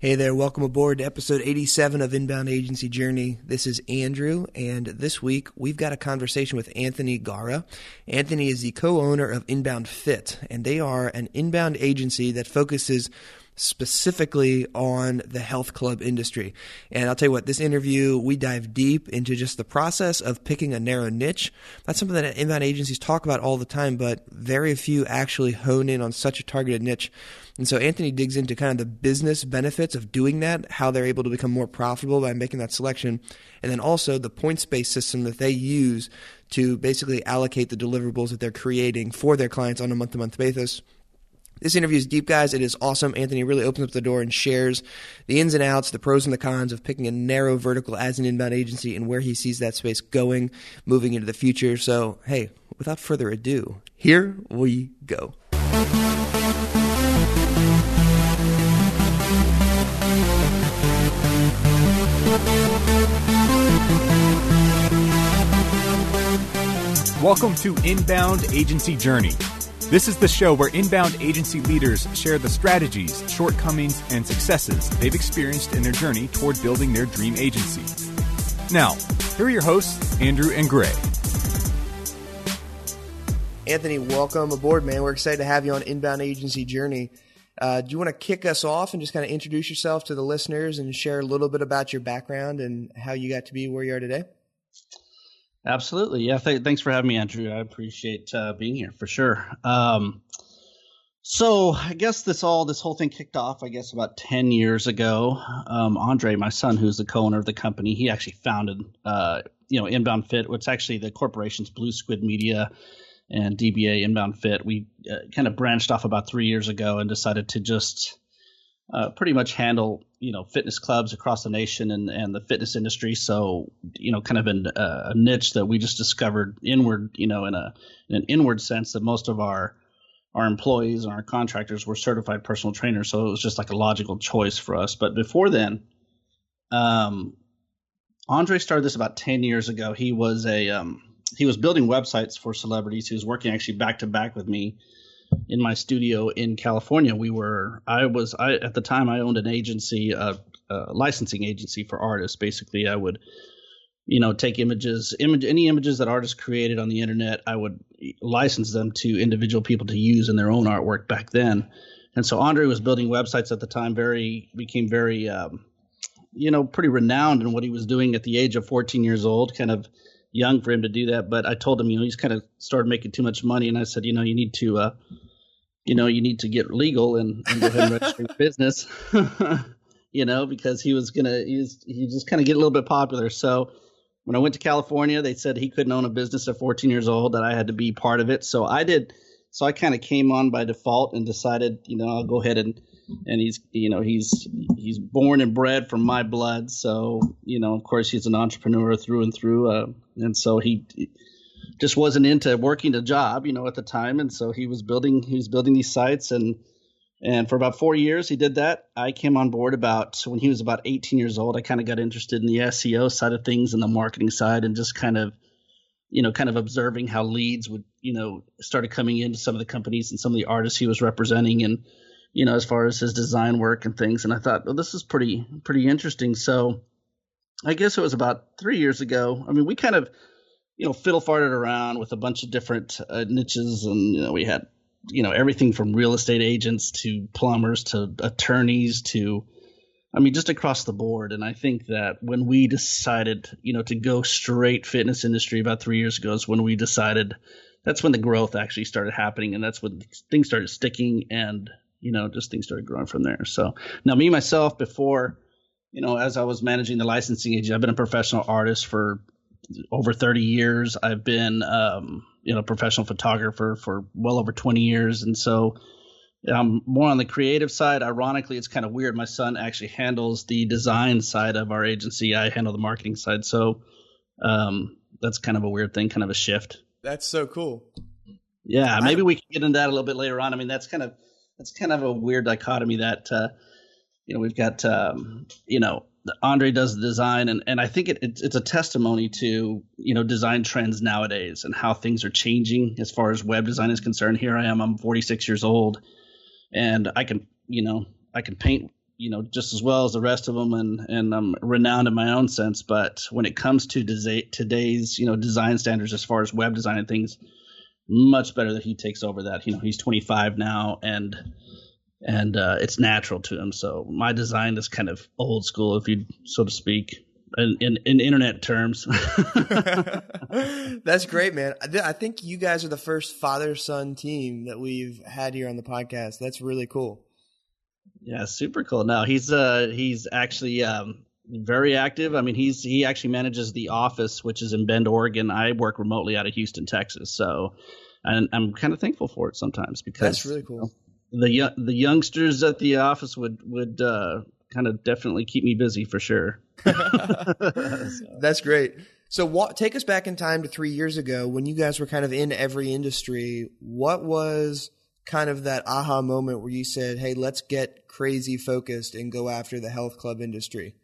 Hey there, welcome aboard to episode 87 of Inbound Agency Journey. This is Andrew, and this week we've got a conversation with Anthony Gera. Anthony is the co-owner of Inbound Fit, and they are an inbound agency that focuses specifically on the health club industry. And I'll tell you what, this interview, we dive deep into just the process of picking a narrow niche. That's something that inbound agencies talk about all the time, but very few actually hone in on such a targeted niche. And so Anthony digs into kind of the business benefits of doing that, how they're able to become more profitable by making that selection, and then also the points-based system that they use to basically allocate the deliverables that they're creating for their clients on a month-to-month basis. This interview is deep, guys. It is awesome. Anthony really opens up the door and shares the ins and outs, the pros and the cons of picking a narrow vertical as an inbound agency and where he sees that space going, moving into the future. So, hey, without further ado, here we go. Welcome to Inbound Agency Journey. This is the show where inbound agency leaders share the strategies, shortcomings, and successes they've experienced in their journey toward building their dream agency. Now, here are your hosts, Andrew and Gray. Anthony, welcome aboard, man. We're excited to have you on Inbound Agency Journey. Do you want to kick us off and just kind of introduce yourself to the listeners and share a little bit about your background and how you got to be where you are today? Absolutely. Yeah. Thanks for having me, Andrew. I appreciate being here for sure. So I guess this whole thing kicked off, I guess, about 10 years ago. Andre, my son, who's the co-owner of the company, he actually founded, Inbound Fit, which is actually the corporation's Blue Squid Media and DBA Inbound Fit. We kind of branched off about 3 years ago and decided to just pretty much handle, fitness clubs across the nation and the fitness industry. So, kind of a niche that we just discovered inward, in an inward sense that most of our employees and our contractors were certified personal trainers. So it was just like a logical choice for us. But before then, Andre started this about 10 years ago. He was he was building websites for celebrities. He was working actually back to back with me in my studio in California. At the time I owned an agency, a licensing agency for artists. Basically, I would, take any images that artists created on the internet. I would license them to individual people to use in their own artwork back then. And so Andre was building websites at the time. Became pretty renowned in what he was doing at the age of 14 years old. Kind of young for him to do that, but I told him, he's kind of started making too much money, and I said, you need to get legal and go ahead and register your business, because he just kind of get a little bit popular. So when I went to California, they said he couldn't own a business at 14 years old, that I had to be part of it. So I did. So I kind of came on by default and decided, I'll go ahead and he's born and bred from my blood. So, of course, he's an entrepreneur through and through. And so he just wasn't into working a job, at the time. And so he was building these sites. And for about 4 years, he did that. I came on board when he was about 18 years old. I kind of got interested in the SEO side of things and the marketing side, and just kind of observing how leads would, started coming into some of the companies and some of the artists he was representing, and, as far as his design work and things. And I thought, well, this is pretty interesting. So I guess it was about 3 years ago. I mean, we kind of, fiddle farted around with a bunch of different niches. And, we had, everything from real estate agents to plumbers to attorneys to, just across the board. And I think that when we decided, to go straight fitness industry about 3 years ago is when we decided that's when the growth actually started happening. And that's when things started sticking and, just things started growing from there. So now me, myself, before, as I was managing the licensing agency, I've been a professional artist for over 30 years. I've been, a professional photographer for well over 20 years. And so I'm more on the creative side. Ironically, it's kind of weird. My son actually handles the design side of our agency. I handle the marketing side. So that's kind of a weird thing, kind of a shift. That's so cool. Yeah, maybe we can get into that a little bit later on. That's kind of a weird dichotomy that we've got. Andre does the design, and I think it's a testimony to design trends nowadays and how things are changing as far as web design is concerned. Here I am, I'm 46 years old. And I can paint you know, just as well as the rest of them, and I'm renowned in my own sense. But when it comes to today's, you know, design standards as far as web design and things, much better that he takes over that. You know, he's 25 now, and it's natural to him. So my design is kind of old school, if you so to speak, in internet terms. That's great, man. I think you guys are the first father-son team that we've had here on the podcast. That's really cool. Yeah, super cool. No, he's actually very active. I mean, he actually manages the office, which is in Bend, Oregon. I work remotely out of Houston, Texas. So, and I'm kind of thankful for it sometimes, because that's really cool. You know, the youngsters at the office would kind of definitely keep me busy for sure. That's great. So take us back in time to 3 years ago when you guys were kind of in every industry. What was kind of that aha moment where you said, hey, let's get crazy focused and go after the health club industry?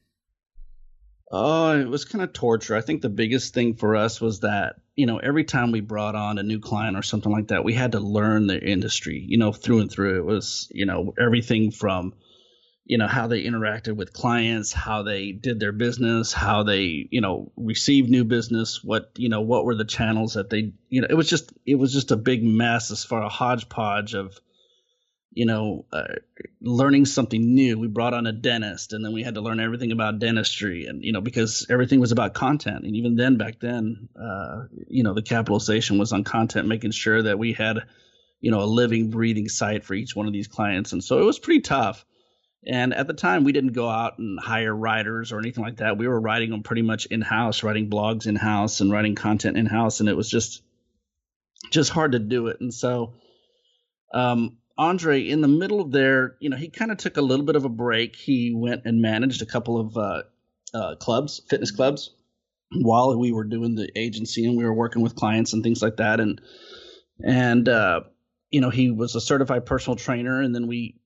Oh, it was kind of torture. I think the biggest thing for us was that, you know, every time we brought on a new client or something like that, we had to learn the industry, you know, through and through. It was, you know, everything from, you know, how they interacted with clients, how they did their business, how they, you know, received new business, what, you know, what were the channels that they, you know, it was just a big mess as far as a hodgepodge of, you know, learning something new. We brought on a dentist, and then we had to learn everything about dentistry, and, you know, because everything was about content. And even then, back then, you know, the capitalization was on content, making sure that we had, you know, a living, breathing site for each one of these clients. And so it was pretty tough. And at the time, we didn't go out and hire writers or anything like that. We were writing them pretty much in-house, writing blogs in-house and writing content in-house. And it was just hard to do it. And so Andre, in the middle of there, you know, he kind of took a little bit of a break. He went and managed a couple of clubs, fitness clubs, while we were doing the agency and we were working with clients and things like that. And you know, he was a certified personal trainer. And then we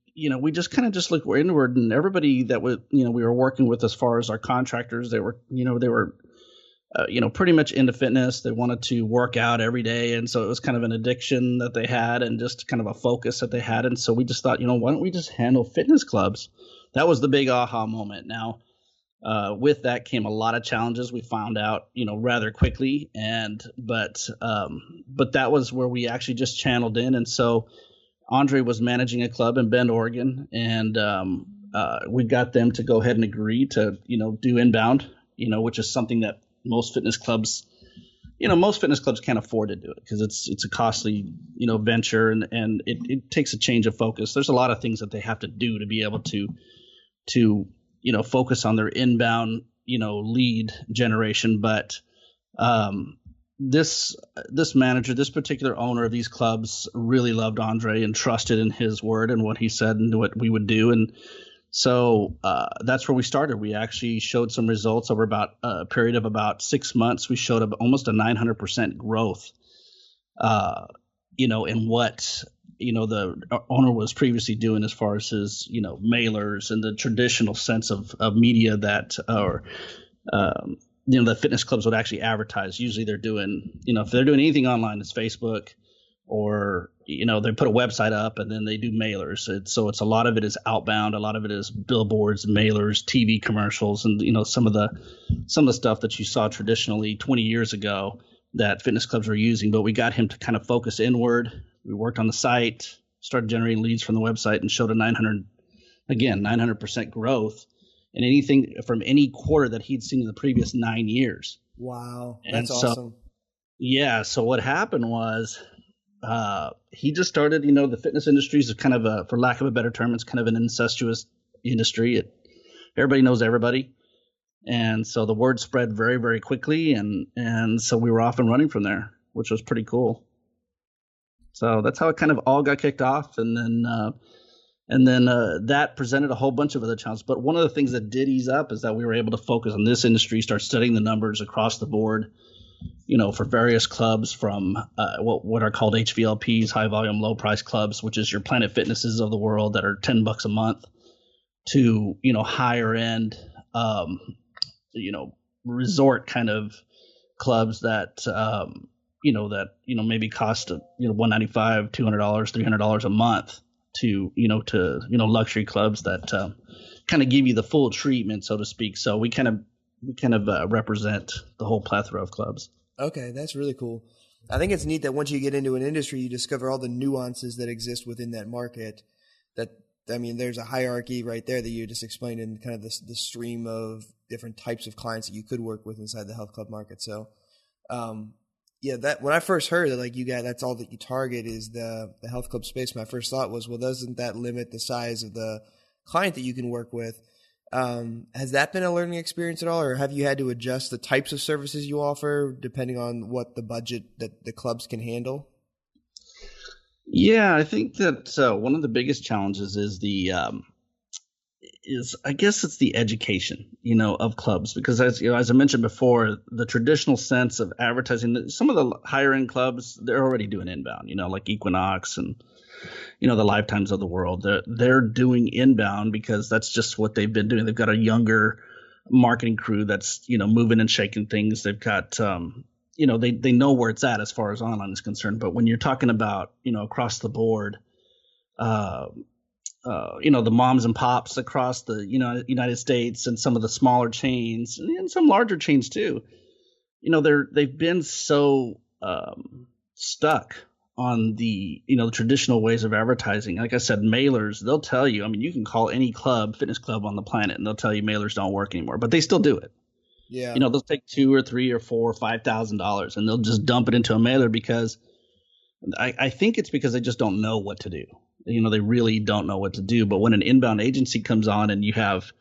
just kind of just look inward, and everybody that was, you know, we were working with as far as our contractors, they were you know, pretty much into fitness. They wanted to work out every day. And so it was kind of an addiction that they had, and just kind of a focus that they had. And so we just thought, you know, why don't we just handle fitness clubs? That was the big aha moment. Now, with that came a lot of challenges. We found out, you know, rather quickly. But that was where we actually just channeled in. And so Andre was managing a club in Bend, Oregon, and we got them to go ahead and agree to, you know, do inbound, you know, which is something that most fitness clubs can't afford to do it, because it's a costly, you know, venture, and it takes a change of focus. There's a lot of things that they have to do to be able to you know, focus on their inbound, you know, lead generation. But This manager, this particular owner of these clubs, really loved Andre and trusted in his word and what he said and what we would do. And so that's where we started. We actually showed some results over about a period of about 6 months. We showed up almost a 900% growth, you know, in what, you know, the owner was previously doing as far as his, you know, mailers and the traditional sense of media that you know, the fitness clubs would actually advertise. Usually they're doing, you know, if they're doing anything online, it's Facebook, or, you know, they put a website up and then they do mailers. So it's a lot of it is outbound. A lot of it is billboards, mailers, TV commercials, and, you know, some of the stuff that you saw traditionally 20 years ago that fitness clubs were using. But we got him to kind of focus inward. We worked on the site, started generating leads from the website, and showed a 900% growth. And anything from any quarter that he'd seen in the previous 9 years. Wow. That's awesome. Yeah. So what happened was he just started, you know, the fitness industry is kind of a, for lack of a better term, it's kind of an incestuous industry. Everybody knows everybody. And so the word spread very, very quickly. And so we were off and running from there, which was pretty cool. So that's how it kind of all got kicked off. And then that presented a whole bunch of other challenges. But one of the things that did ease up is that we were able to focus on this industry, start studying the numbers across the board, you know, for various clubs from what are called HVLPs, high volume, low price clubs, which is your Planet Fitnesses of the world that are $10 a month, to, you know, higher end, you know, resort kind of clubs that, you know, maybe cost, you know, $195, $200, $300 a month. To, you know, luxury clubs that kind of give you the full treatment, so to speak. So we kind of represent the whole plethora of clubs. Okay, that's really cool. I think it's neat that once you get into an industry, you discover all the nuances that exist within that market. That, I mean, there's a hierarchy right there that you just explained in kind of the stream of different types of clients that you could work with inside the health club market. So, yeah, that when I first heard that, like, you guys, that's all that you target is the health club space. My first thought was, well, doesn't that limit the size of the client that you can work with? Has that been a learning experience at all, or have you had to adjust the types of services you offer depending on what the budget that the clubs can handle? Yeah, I think that one of the biggest challenges is the education, of clubs, because as I mentioned before, the traditional sense of advertising, some of the higher end clubs, they're already doing inbound, like Equinox and the Lifetimes of the world. They're doing inbound because that's just what they've been doing. They've got a younger marketing crew that's, moving and shaking things. They've got, they know where it's at as far as online is concerned. But when you're talking about, across the board, the moms and pops across the United States and some of the smaller chains and some larger chains too, they've been so stuck on the the traditional ways of advertising. Like I said, mailers, they'll tell you, I mean, you can call any club, fitness club on the planet, and they'll tell you mailers don't work anymore, but they still do it. Yeah. They'll take $2,000 or $3,000 or $4,000 or $5,000 and they'll just dump it into a mailer because I think it's because they just don't know what to do. They really don't know what to do. But when an inbound agency comes on and you have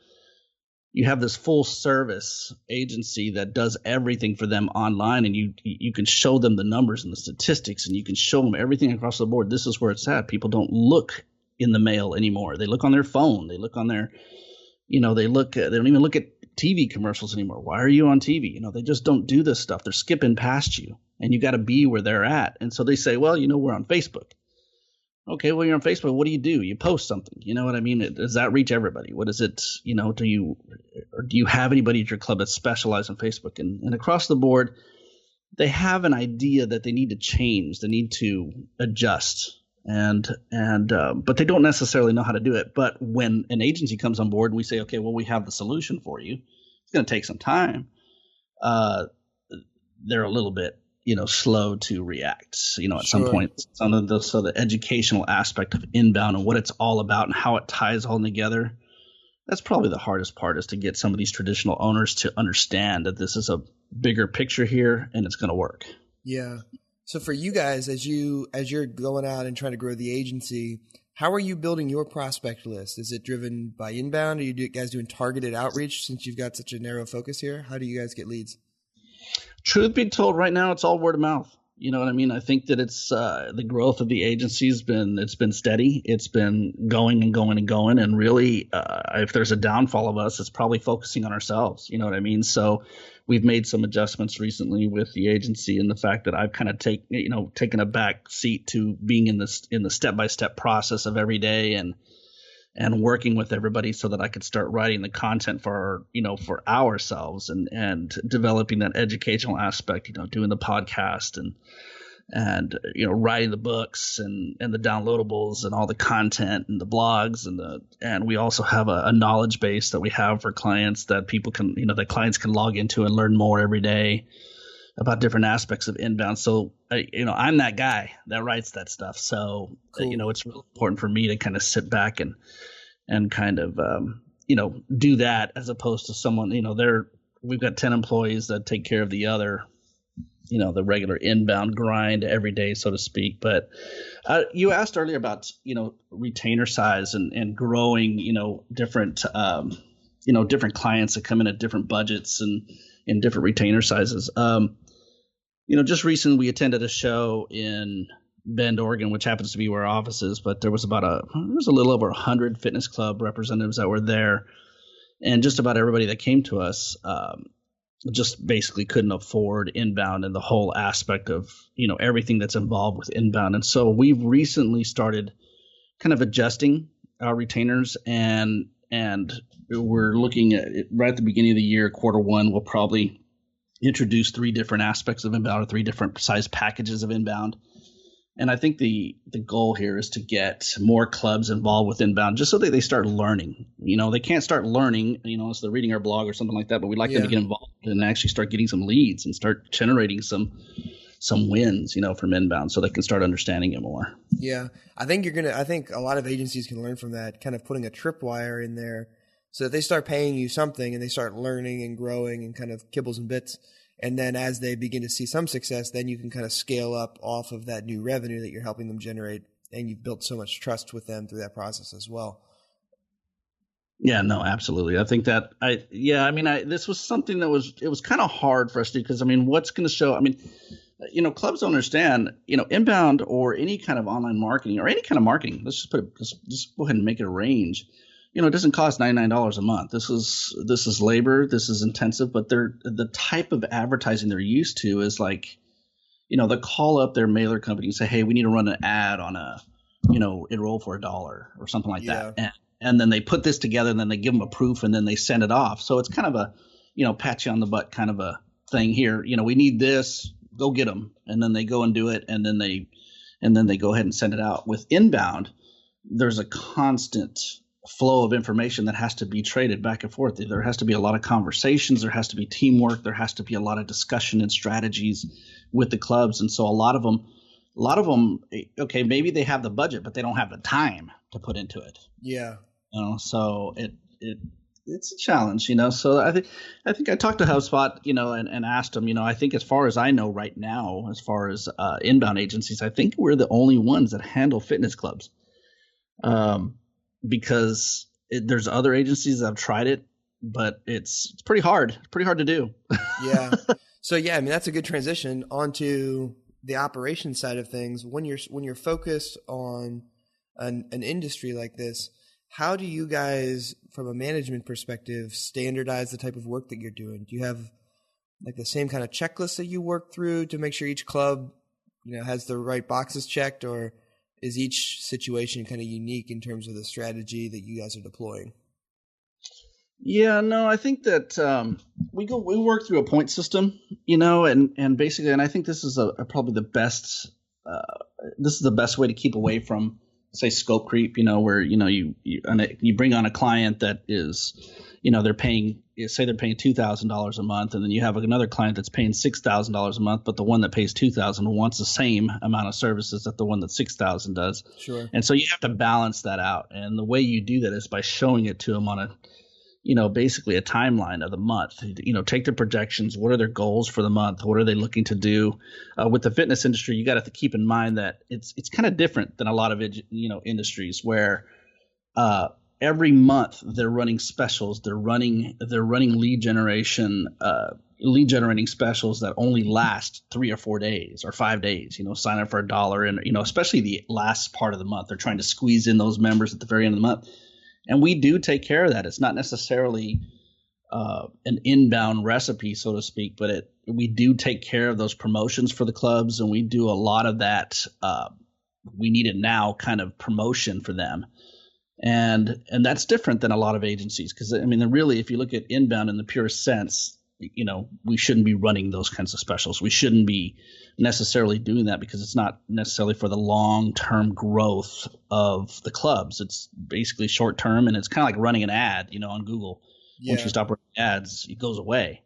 this full service agency that does everything for them online, and you can show them the numbers and the statistics, and you can show them everything across the board. This is where it's at. People don't look in the mail anymore. They look on their phone. They look on their, they don't even look at TV commercials anymore. Why are you on TV? They just don't do this stuff. They're skipping past you, and you got to be where they're at. And so they say, well, we're on Facebook. Okay, well, you're on Facebook. What do? You post something. You know what I mean? Does that reach everybody? What is it? Do you have anybody at your club that specializes in Facebook? And across the board, they have an idea that they need to change. They need to adjust, and but they don't necessarily know how to do it. But when an agency comes on board, and we say, okay, well, we have the solution for you. It's going to take some time. They're a little bit, slow to react, at sure. Some point. So the educational aspect of inbound and what it's all about and how it ties all together, that's probably the hardest part, is to get some of these traditional owners to understand that this is a bigger picture here and it's going to work. Yeah. So for you guys, as you're going out and trying to grow the agency, how are you building your prospect list? Is it driven by inbound? Are you guys doing targeted outreach since you've got such a narrow focus here? How do you guys get leads? Truth be told, right now it's all word of mouth. You know what I mean? I think that it's the growth of the agency has been steady. It's been going and going and going. And really, if there's a downfall of us, it's probably focusing on ourselves. You know what I mean? So we've made some adjustments recently with the agency, and the fact that I've kind of taken a back seat to being in the step-by-step process of every day and working with everybody so that I could start writing the content for ourselves and developing that educational aspect, doing the podcast and writing the books and the downloadables and all the content and the blogs and we also have a knowledge base that we have for clients that people can, that clients can log into and learn more every day about different aspects of inbound. So, I'm that guy that writes that stuff. So, cool. It's really important for me to kind of sit back and kind of, do that as opposed to someone, we've got 10 employees that take care of the other, the regular inbound grind every day, so to speak. But you asked earlier about, retainer size and growing, different, different clients that come in at different budgets and in different retainer sizes. Just recently we attended a show in Bend, Oregon, which happens to be where our office is, but there was a little over 100 fitness club representatives that were there, and just about everybody that came to us just basically couldn't afford inbound and the whole aspect of, everything that's involved with inbound. And so we've recently started kind of adjusting our retainers, and we're looking at it right at the beginning of the year, quarter one, we'll probably introduce 3 different aspects of inbound or 3 different size packages of inbound. And I think the goal here is to get more clubs involved with Inbound just so that they start learning. You know, they can't start learning, you know, unless they're reading our blog or something like that, but we'd like them to get involved and actually start getting some leads and start generating some wins, you know, from Inbound so they can start understanding it more. Yeah. I think a lot of agencies can learn from that, kind of putting a tripwire in there so that they start paying you something and they start learning and growing and kind of kibbles and bits. And then as they begin to see some success, then you can kind of scale up off of that new revenue that you're helping them generate. And you've built so much trust with them through that process as well. Yeah, no, absolutely. I think that this was something that it was kind of hard for us to do because, I mean, what's going to show? I mean, you know, clubs don't understand, you know, inbound or any kind of online marketing or any kind of marketing. Let's just go ahead and make it a range. You know, it doesn't cost $99 a month. This is labor. This is intensive. But the type of advertising they're used to is like, you know, they call up their mailer company and say, hey, we need to run an ad on a, you know, enroll for $1 or something like that. And then they put this together and then they give them a proof and then they send it off. So it's kind of a, you know, pat you on the butt kind of a thing here. You know, we need this. Go get them. And then they go and do it. And then they go ahead and send it out. With Inbound, there's a constant flow of information that has to be traded back and forth. There has to be a lot of conversations. There has to be teamwork. There has to be a lot of discussion and strategies with the clubs. And so a lot of them, okay, maybe they have the budget, but they don't have the time to put into it. Yeah. You know, so it's a challenge, you know. So I think I talked to HubSpot, you know, and asked them, you know, I think as far as I know right now, as far as inbound agencies, I think we're the only ones that handle fitness clubs. Because there's other agencies that have tried it, but it's pretty hard. It's pretty hard to do. Yeah. So, yeah, I mean, that's a good transition onto the operations side of things. When you're focused on an industry like this, how do you guys, from a management perspective, standardize the type of work that you're doing? Do you have like the same kind of checklist that you work through to make sure each club, you know, has the right boxes checked, or is each situation kind of unique in terms of the strategy that you guys are deploying? Yeah, no, I think that we work through a point system, you know, and basically, and I think this is probably the best way to keep away from, say, scope creep, you know, where, you know, you bring on a client that is, you know, they're paying $2,000 a month, and then you have another client that's paying $6,000 a month, but the one that pays $2,000 wants the same amount of services that the one that $6,000 does. Sure. And so you have to balance that out. And the way you do that is by showing it to them on a, you know, basically a timeline of the month. You know, take their projections. What are their goals for the month? What are they looking to do? With the fitness industry, you got to keep in mind that it's kind of different than a lot of, you know, industries where every month they're running specials. They're running lead generating specials that only last 3 or 4 days or 5 days. You know, sign up for $1, and, you know, especially the last part of the month, they're trying to squeeze in those members at the very end of the month. And we do take care of that. It's not necessarily an inbound recipe, so to speak, but we do take care of those promotions for the clubs, and we do a lot of that we need it now kind of promotion for them. And that's different than a lot of agencies because, I mean, really, if you look at inbound in the purest sense, you know, we shouldn't be running those kinds of specials. We shouldn't be necessarily doing that because it's not necessarily for the long-term growth of the clubs. It's basically short-term, and it's kind of like running an ad, you know, on Google. Yeah. Once you stop running ads, it goes away.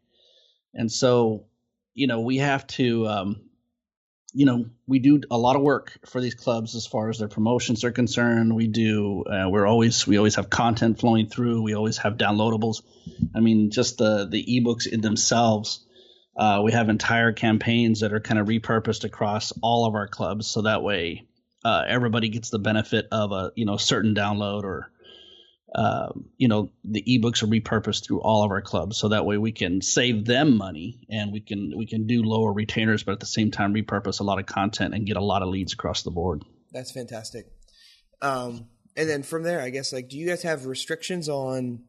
And so, you know, we have to you know, we do a lot of work for these clubs as far as their promotions are concerned. We do. We always have content flowing through. We always have downloadables. I mean, just the ebooks in themselves. We have entire campaigns that are kind of repurposed across all of our clubs, so that way everybody gets the benefit of a, you know, certain download, or you know, the ebooks are repurposed through all of our clubs, so that way we can save them money, and we can do lower retainers, but at the same time repurpose a lot of content and get a lot of leads across the board. That's fantastic. And then from there, I guess, like, do you guys have restrictions on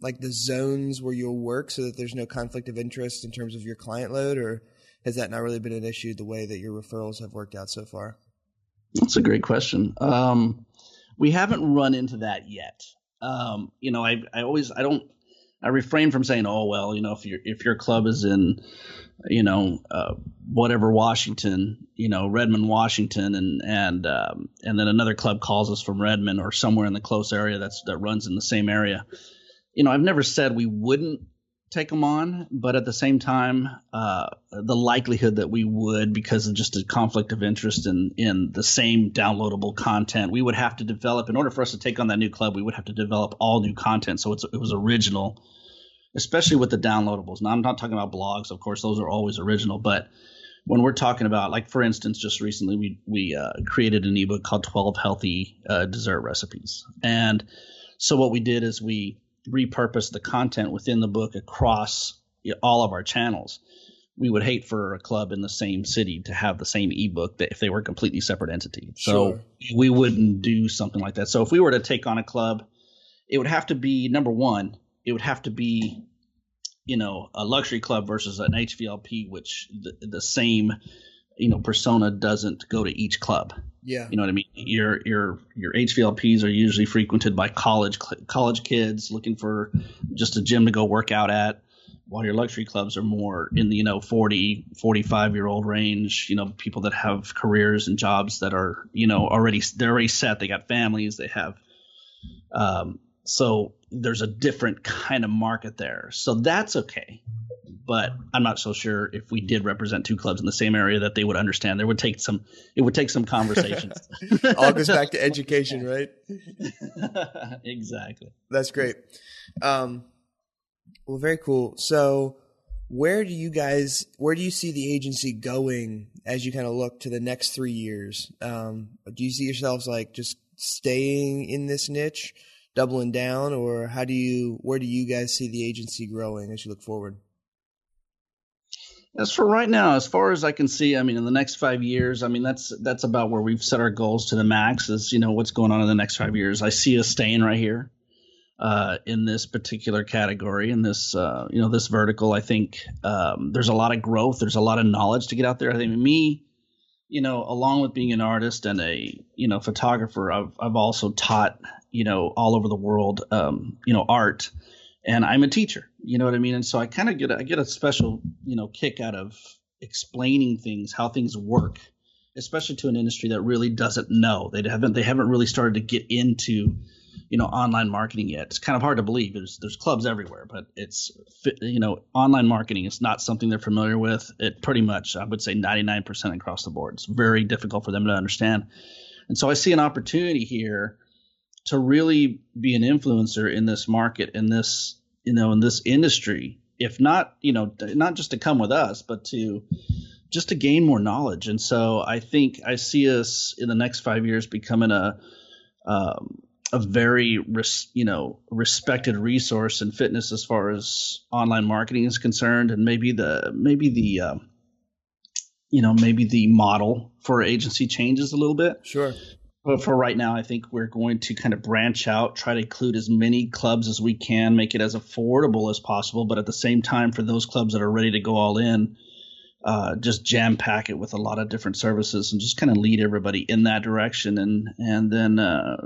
like the zones where you'll work so that there's no conflict of interest in terms of your client load, or has that not really been an issue the way that your referrals have worked out so far? That's a great question. We haven't run into that yet. You know, I always, I don't, I refrain from saying, oh, well, you know, if your club is in, you know, whatever, Washington, you know, Redmond, Washington, and then another club calls us from Redmond or somewhere in the close area that runs in the same area. You know, I've never said we wouldn't take them on, but at the same time, the likelihood that we would, because of just a conflict of interest in the same downloadable content, we would have to develop, in order for us to take on that new club, we would have to develop all new content. So it was original, especially with the downloadables. Now, I'm not talking about blogs, of course, those are always original, but when we're talking about, like, for instance, just recently we created an ebook called 12 Healthy Dessert Recipes. And so what we did is we repurpose the content within the book across all of our channels. We would hate for a club in the same city to have the same ebook if they were a completely separate entity. So sure, we wouldn't do something like that. So if we were to take on a club, it would have to be, number one, it would have to be, you know, a luxury club versus an HVLP, which the same, you know, persona doesn't go to each club. Yeah. You know what I mean? Your HVLPs are usually frequented by college kids looking for just a gym to go work out at, while your luxury clubs are more in the, you know, 40, 45-year-old range, you know, people that have careers and jobs that are, you know, they're already set, they got families, they have so there's a different kind of market there. So that's okay. But I'm not so sure if we did represent two clubs in the same area that they would understand. It would take some conversations. All goes back to education, right? Exactly. That's great. Well, very cool. So where do you see the agency going as you kind of look to the next 3 years? Do you see yourselves like just staying in this niche, doubling down, or where do you guys see the agency growing as you look forward? As for right now, as far as I can see, I mean, in the next 5 years, I mean, that's about where we've set our goals to the max, is, you know, what's going on in the next 5 years. I see us staying right here in this particular category, in this, you know, this vertical. I think there's a lot of growth. There's a lot of knowledge to get out there. I think me, you know, along with being an artist and a, you know, photographer, I've also taught, you know, all over the world, you know, art. And I'm a teacher, you know what I mean? And so I kind of get a special, you know, kick out of explaining things, how things work, especially to an industry that really doesn't know. They haven't really started to get into, you know, online marketing yet. It's kind of hard to believe. There's clubs everywhere, but it's, you know, online marketing is not something they're familiar with. It pretty much, I would say, 99% across the board. It's very difficult for them to understand. And so I see an opportunity here to really be an influencer in this market, in this, you know, in this industry, if not, you know, not just to come with us, but to just to gain more knowledge. And so I think I see us in the next 5 years becoming a very, you know, respected resource in fitness as far as online marketing is concerned, and maybe the model for agency changes a little bit. Sure. But for right now, I think we're going to kind of branch out, try to include as many clubs as we can, make it as affordable as possible. But at the same time, for those clubs that are ready to go all in, just jam pack it with a lot of different services and just kind of lead everybody in that direction. And then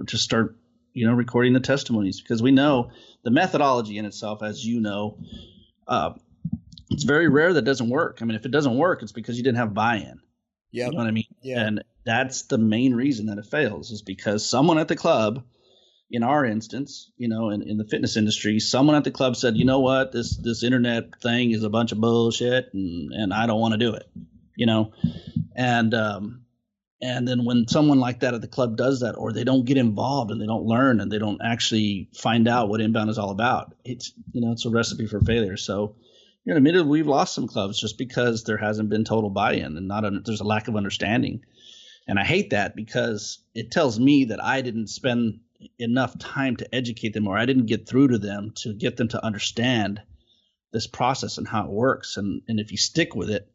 just start, you know, recording the testimonies, because we know the methodology in itself, as you know, it's very rare that it doesn't work. I mean, if it doesn't work, it's because you didn't have buy-in. Yep. You know what I mean? Yeah. And that's the main reason that it fails, is because someone at the club, in our instance, you know, in the fitness industry, someone at the club said, you know what, this internet thing is a bunch of bullshit, and I don't want to do it, you know? And then when someone like that at the club does that, or they don't get involved and they don't learn and they don't actually find out what inbound is all about, it's, you know, it's a recipe for failure. So, you know, admittedly, we've lost some clubs just because there hasn't been total buy-in, and there's a lack of understanding. And I hate that, because it tells me that I didn't spend enough time to educate them, or I didn't get through to them to get them to understand this process and how it works. And if you stick with it,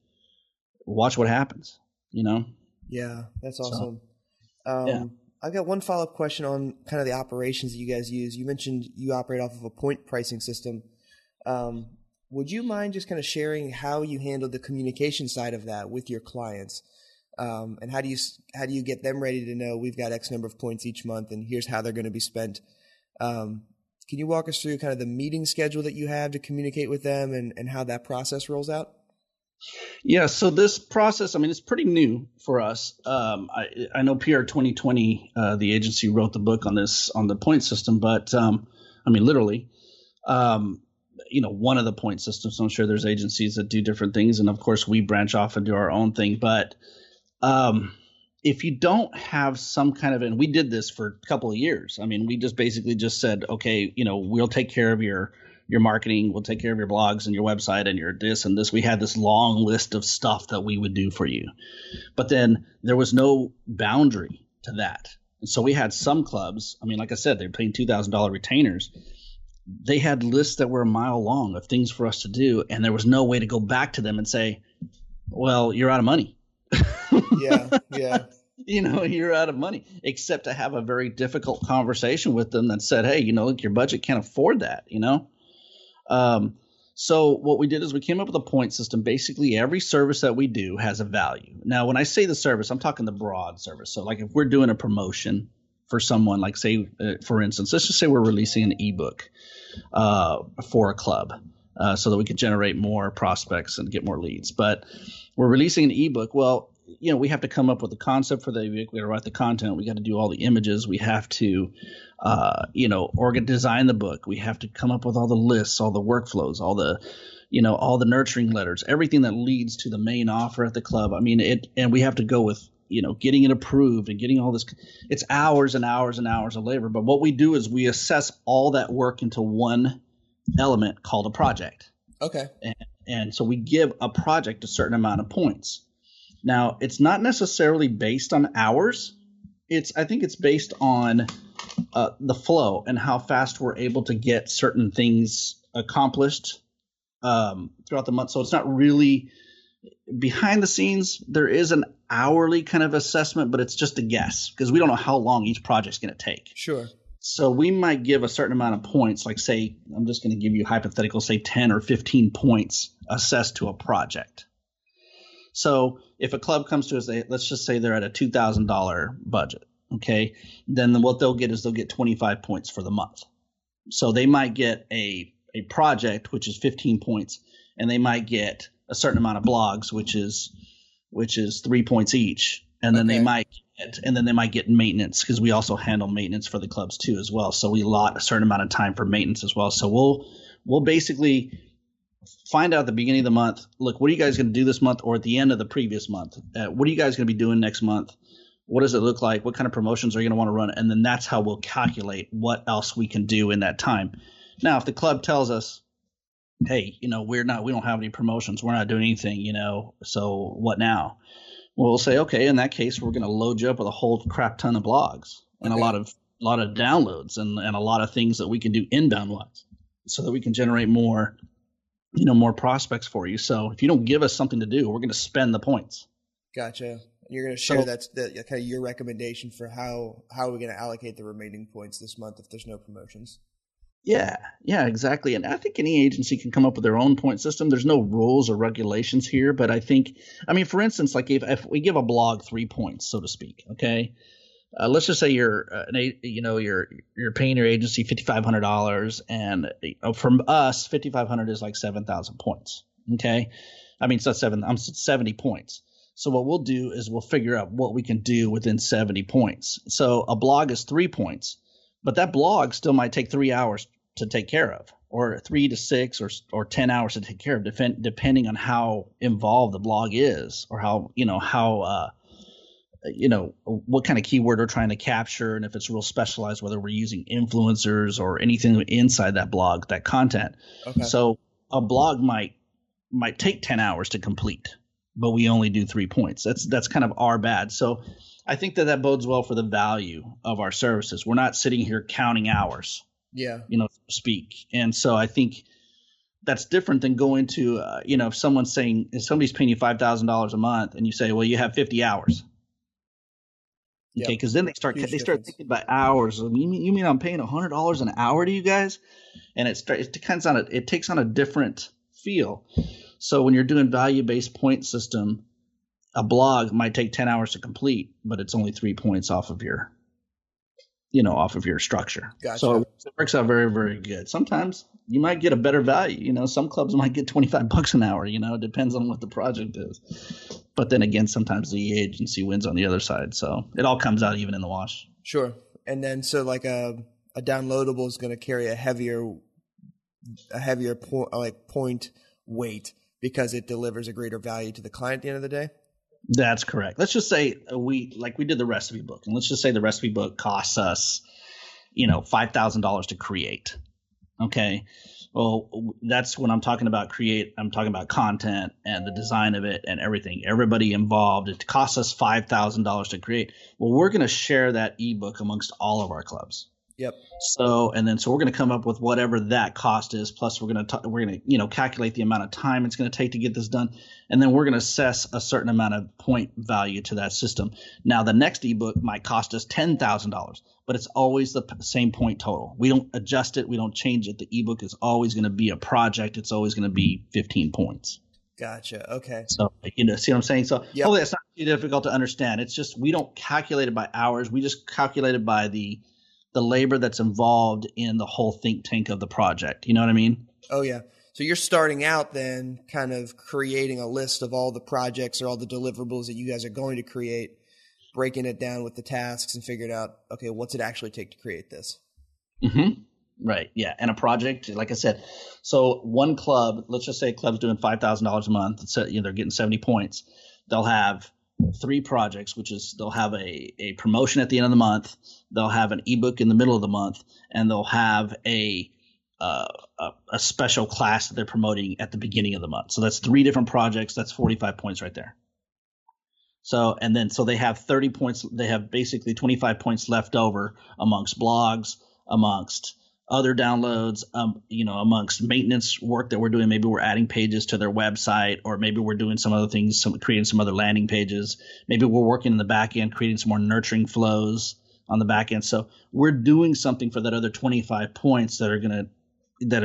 watch what happens, you know? Yeah, that's awesome. So, yeah. I've got one follow-up question on kind of the operations that you guys use. You mentioned you operate off of a point pricing system. Would you mind just kind of sharing how you handle the communication side of that with your clients? And how do you get them ready to know we've got X number of points each month, and here's how they're going to be spent? Can you walk us through kind of the meeting schedule that you have to communicate with them and how that process rolls out? Yeah, so this process, I mean, it's pretty new for us. I know PR 2020, the agency wrote the book on this, on the point system, but I mean, literally, you know, one of the point systems. I'm sure there's agencies that do different things. And of course, we branch off and do our own thing. But if you don't have some kind of – and we did this for a couple of years. I mean, we just basically just said, okay, you know, we'll take care of your marketing, we'll take care of your blogs and your website and your this and this. We had this long list of stuff that we would do for you. But then there was no boundary to that. And so we had some clubs, I mean, like I said, they're paying $2,000 retainers. They had lists that were a mile long of things for us to do. And there was no way to go back to them and say, well, you're out of money. Yeah. You know, you're out of money, except to have a very difficult conversation with them that said, hey, you know, look, your budget can't afford that, you know? So what we did is we came up with a point system. Basically, every service that we do has a value. Now, when I say the service, I'm talking the broad service. So like if we're doing a promotion for someone, like say, for instance, let's just say we're releasing an ebook for a club so that we can generate more prospects and get more leads. But we're releasing an ebook. Well, you know, we have to come up with the concept for the ebook. We got to write the content. We got to do all the images. We have to, you know, design the book. We have to come up with all the lists, all the workflows, all the, you know, all the nurturing letters, everything that leads to the main offer at the club. I mean, it, and we have to go with, you know, getting it approved and getting all this. It's hours and hours and hours of labor. But what we do is we assess all that work into one element called a project. Okay. And so we give a project a certain amount of points. Now, it's not necessarily based on hours. I think it's based on the flow and how fast we're able to get certain things accomplished throughout the month. So it's not really behind the scenes. There is an hourly kind of assessment, but it's just a guess because we don't know how long each project's going to take. Sure. So we might give a certain amount of points, like say – I'm just going to give you hypothetical, say 10 or 15 points assessed to a project. So if a club comes to us, let's just say they're at a $2,000 budget, okay, then what they'll get is they'll get 25 points for the month. So they might get a project, which is 15 points, and they might get a certain amount of blogs, which is 3 points each. And then okay. they might get maintenance, because we also handle maintenance for the clubs too as well. So we allot a certain amount of time for maintenance as well. So we'll basically – find out at the beginning of the month, look, what are you guys going to do this month or at the end of the previous month? What are you guys going to be doing next month? What does it look like? What kind of promotions are you going to want to run? And then that's how we'll calculate what else we can do in that time. Now, if the club tells us, hey, you know, we don't have any promotions. We're not doing anything, you know, so what now? Well, we'll say, okay, in that case, we're going to load you up with a whole crap ton of blogs and okay. a lot of downloads and a lot of things that we can do inbound wise so that we can generate more more prospects for you. So if you don't give us something to do, we're going to spend the points. Gotcha. You're going to share that's kind of your recommendation for how are we going to allocate the remaining points this month if there's no promotions? Yeah, exactly. And I think any agency can come up with their own point system. There's no rules or regulations here, but I mean, for instance, like if we give a blog 3 points, so to speak, okay, let's just say you're paying your agency $5,500, and from us, $5,500 is like 7,000 points. Okay, I mean it's not 7. I'm 70 points. So what we'll do is we'll figure out what we can do within 70 points. So a blog is 3 points, but that blog still might take 3 hours to take care of, or 3 to 6 or 10 hours to take care of, depending on how involved the blog is or how what kind of keyword we're trying to capture, and if it's real specialized, whether we're using influencers or anything inside that blog, that content. Okay. So a blog might take 10 hours to complete, but we only do 3 points. That's kind of our bad. So I think that bodes well for the value of our services. We're not sitting here counting hours, so to speak. And so I think that's different than going to, if someone's saying, if somebody's paying you $5,000 a month and you say, well, you have 50 hours. Okay, because then they start thinking about hours. I mean, you mean I'm paying $100 an hour to you guys? And it takes on a different feel. So when you're doing value-based point system, a blog might take 10 hours to complete, but it's only 3 points off of your you know, off of your structure. Gotcha. So it works out very, very good. Sometimes you might get a better value. You know, some clubs might get $25 an hour, you know, it depends on what the project is. But then again, sometimes the agency wins on the other side. So it all comes out even in the wash. Sure. And then so like a downloadable is going to carry a heavier point weight because it delivers a greater value to the client at the end of the day. That's correct. Let's just say we did the recipe book, and let's just say the recipe book costs us, you know, $5,000 to create. Okay. Well, that's when I'm talking about create. I'm talking about content and the design of it and everything, everybody involved. It costs us $5,000 to create. Well, we're going to share that ebook amongst all of our clubs. Yep. So we're going to come up with whatever that cost is. Plus, we're going to calculate the amount of time it's going to take to get this done, and then we're going to assess a certain amount of point value to that system. Now, the next ebook might cost us $10,000, but it's always the same point total. We don't adjust it. We don't change it. The ebook is always going to be a project. It's always going to be 15 points. Gotcha. Okay. So, see what I'm saying? So, yep. Hopefully, it's not too difficult to understand. It's just we don't calculate it by hours. We just calculate it by the labor that's involved in the whole think tank of the project. You know what I mean? Oh, yeah. So you're starting out then kind of creating a list of all the projects or all the deliverables that you guys are going to create, breaking it down with the tasks and figuring out, okay, what's it actually take to create this? Mm-hmm. Right. Yeah. And a project, like I said, so one club, let's just say a club's doing $5,000 a month. So, they're getting 70 points. They'll have three projects, which is they'll have a promotion at the end of the month, they'll have an ebook in the middle of the month, and they'll have a special class that they're promoting at the beginning of the month. So that's three different projects. That's 45 points right there. So and then so they have 30 points. They have basically 25 points left over amongst blogs, amongst other downloads, amongst maintenance work that we're doing. Maybe we're adding pages to their website, or maybe we're doing some other things, creating some other landing pages. Maybe we're working in the back end, creating some more nurturing flows on the back end. So we're doing something for that other 25 points that are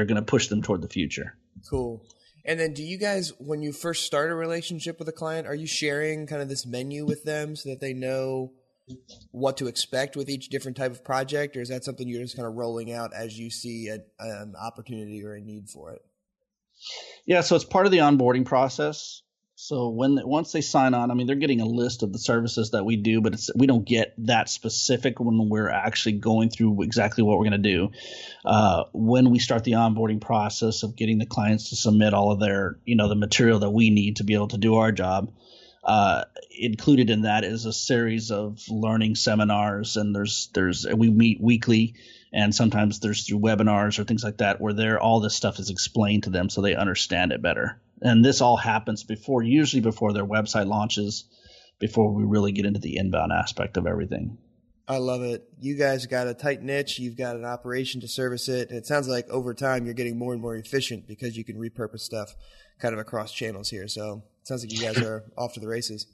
gonna push them toward the future. Cool. And then do you guys, when you first start a relationship with a client, are you sharing kind of this menu with them so that they know what to expect with each different type of project, or is that something you're just kind of rolling out as you see an opportunity or a need for it? Yeah, so it's part of the onboarding process. So once they sign on, I mean, they're getting a list of the services that we do, but we don't get that specific when we're actually going through exactly what we're going to do. When we start the onboarding process of getting the clients to submit all of their, the material that we need to be able to do our job, included in that is a series of learning seminars, and we meet weekly, and sometimes there's through webinars or things like that where all this stuff is explained to them so they understand it better. And this all happens usually before their website launches, before we really get into the inbound aspect of everything. I love it. You guys got a tight niche. You've got an operation to service it. And it sounds like over time you're getting more and more efficient because you can repurpose stuff kind of across channels here. So it sounds like you guys are off to the races.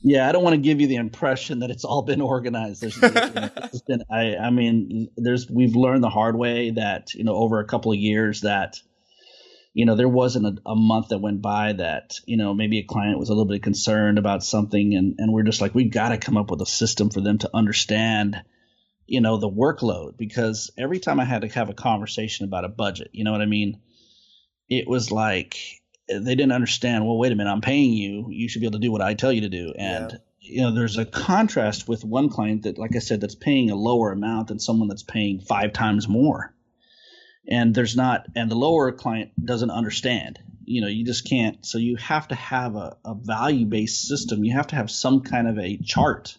Yeah, I don't want to give you the impression that it's all been organized. We've learned the hard way that, over a couple of years that, there wasn't a month that went by that, maybe a client was a little bit concerned about something, and we're just like, we've got to come up with a system for them to understand, the workload, because every time I had to have a conversation about a budget, you know what I mean? It was like they didn't understand, well, wait a minute, I'm paying you. You should be able to do what I tell you to do. And, there's a contrast with one client that, like I said, that's paying a lower amount than someone that's paying 5 times more. And the lower client doesn't understand, you just can't. So you have to have a value-based system. You have to have some kind of a chart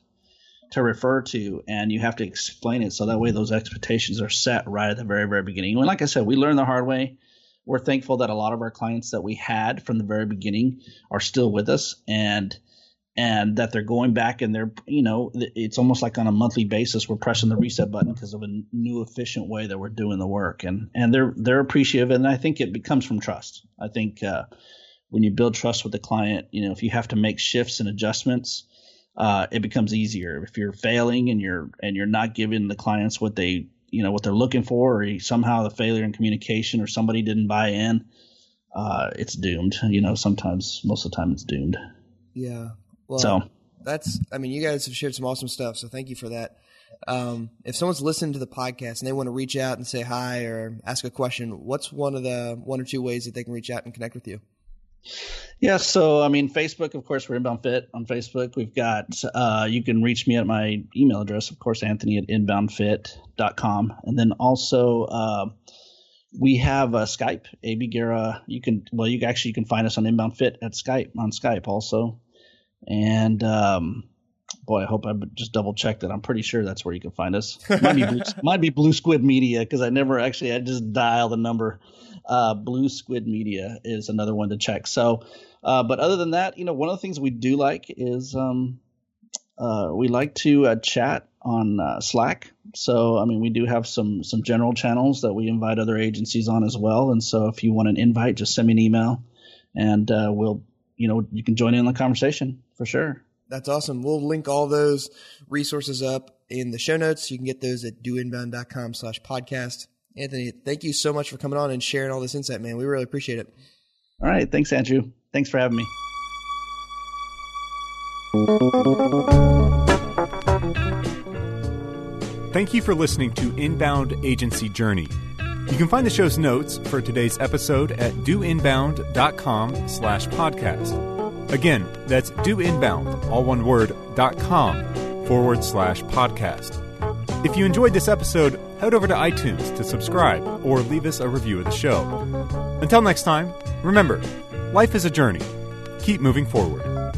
to refer to, and you have to explain it. So that way those expectations are set right at the very, very beginning. And like I said, we learned the hard way. We're thankful that a lot of our clients that we had from the very beginning are still with us, and that they're going back and they're, it's almost like on a monthly basis we're pressing the reset button because of a new efficient way that we're doing the work, and they're appreciative, and I think it comes from trust. I think when you build trust with the client, if you have to make shifts and adjustments, it becomes easier. If you're failing and you're not giving the clients what they what they're looking for, or somehow the failure in communication or somebody didn't buy in, it's doomed. Most of the time it's doomed. Yeah. Well, you guys have shared some awesome stuff, so thank you for that. If someone's listening to the podcast and they want to reach out and say hi or ask a question, what's one or two ways that they can reach out and connect with you? Yeah. So, I mean, Facebook, of course, we're Inbound Fit on Facebook. We've got, you can reach me at my email address, of course, anthony@inboundfit.com. And then also, we have Skype, AB Gera. You can find us on Inbound Fit on Skype also. And, boy, I hope I just double checked that. I'm pretty sure that's where you can find us. Might be Blue Squid Media, because I just dial the number. Blue Squid Media is another one to check. So, but other than that, one of the things we do like is we like to chat on Slack. So, I mean, we do have some general channels that we invite other agencies on as well. And so, if you want an invite, just send me an email, and you can join in the conversation for sure. That's awesome. We'll link all those resources up in the show notes. You can get those at doinbound.com/podcast. Anthony, thank you so much for coming on and sharing all this insight, man. We really appreciate it. All right. Thanks, Andrew. Thanks for having me. Thank you for listening to Inbound Agency Journey. You can find the show's notes for today's episode at doinbound.com/podcast. Again, that's doinbound, all one word, .com/podcast. If you enjoyed this episode, head over to iTunes to subscribe or leave us a review of the show. Until next time, remember, life is a journey. Keep moving forward.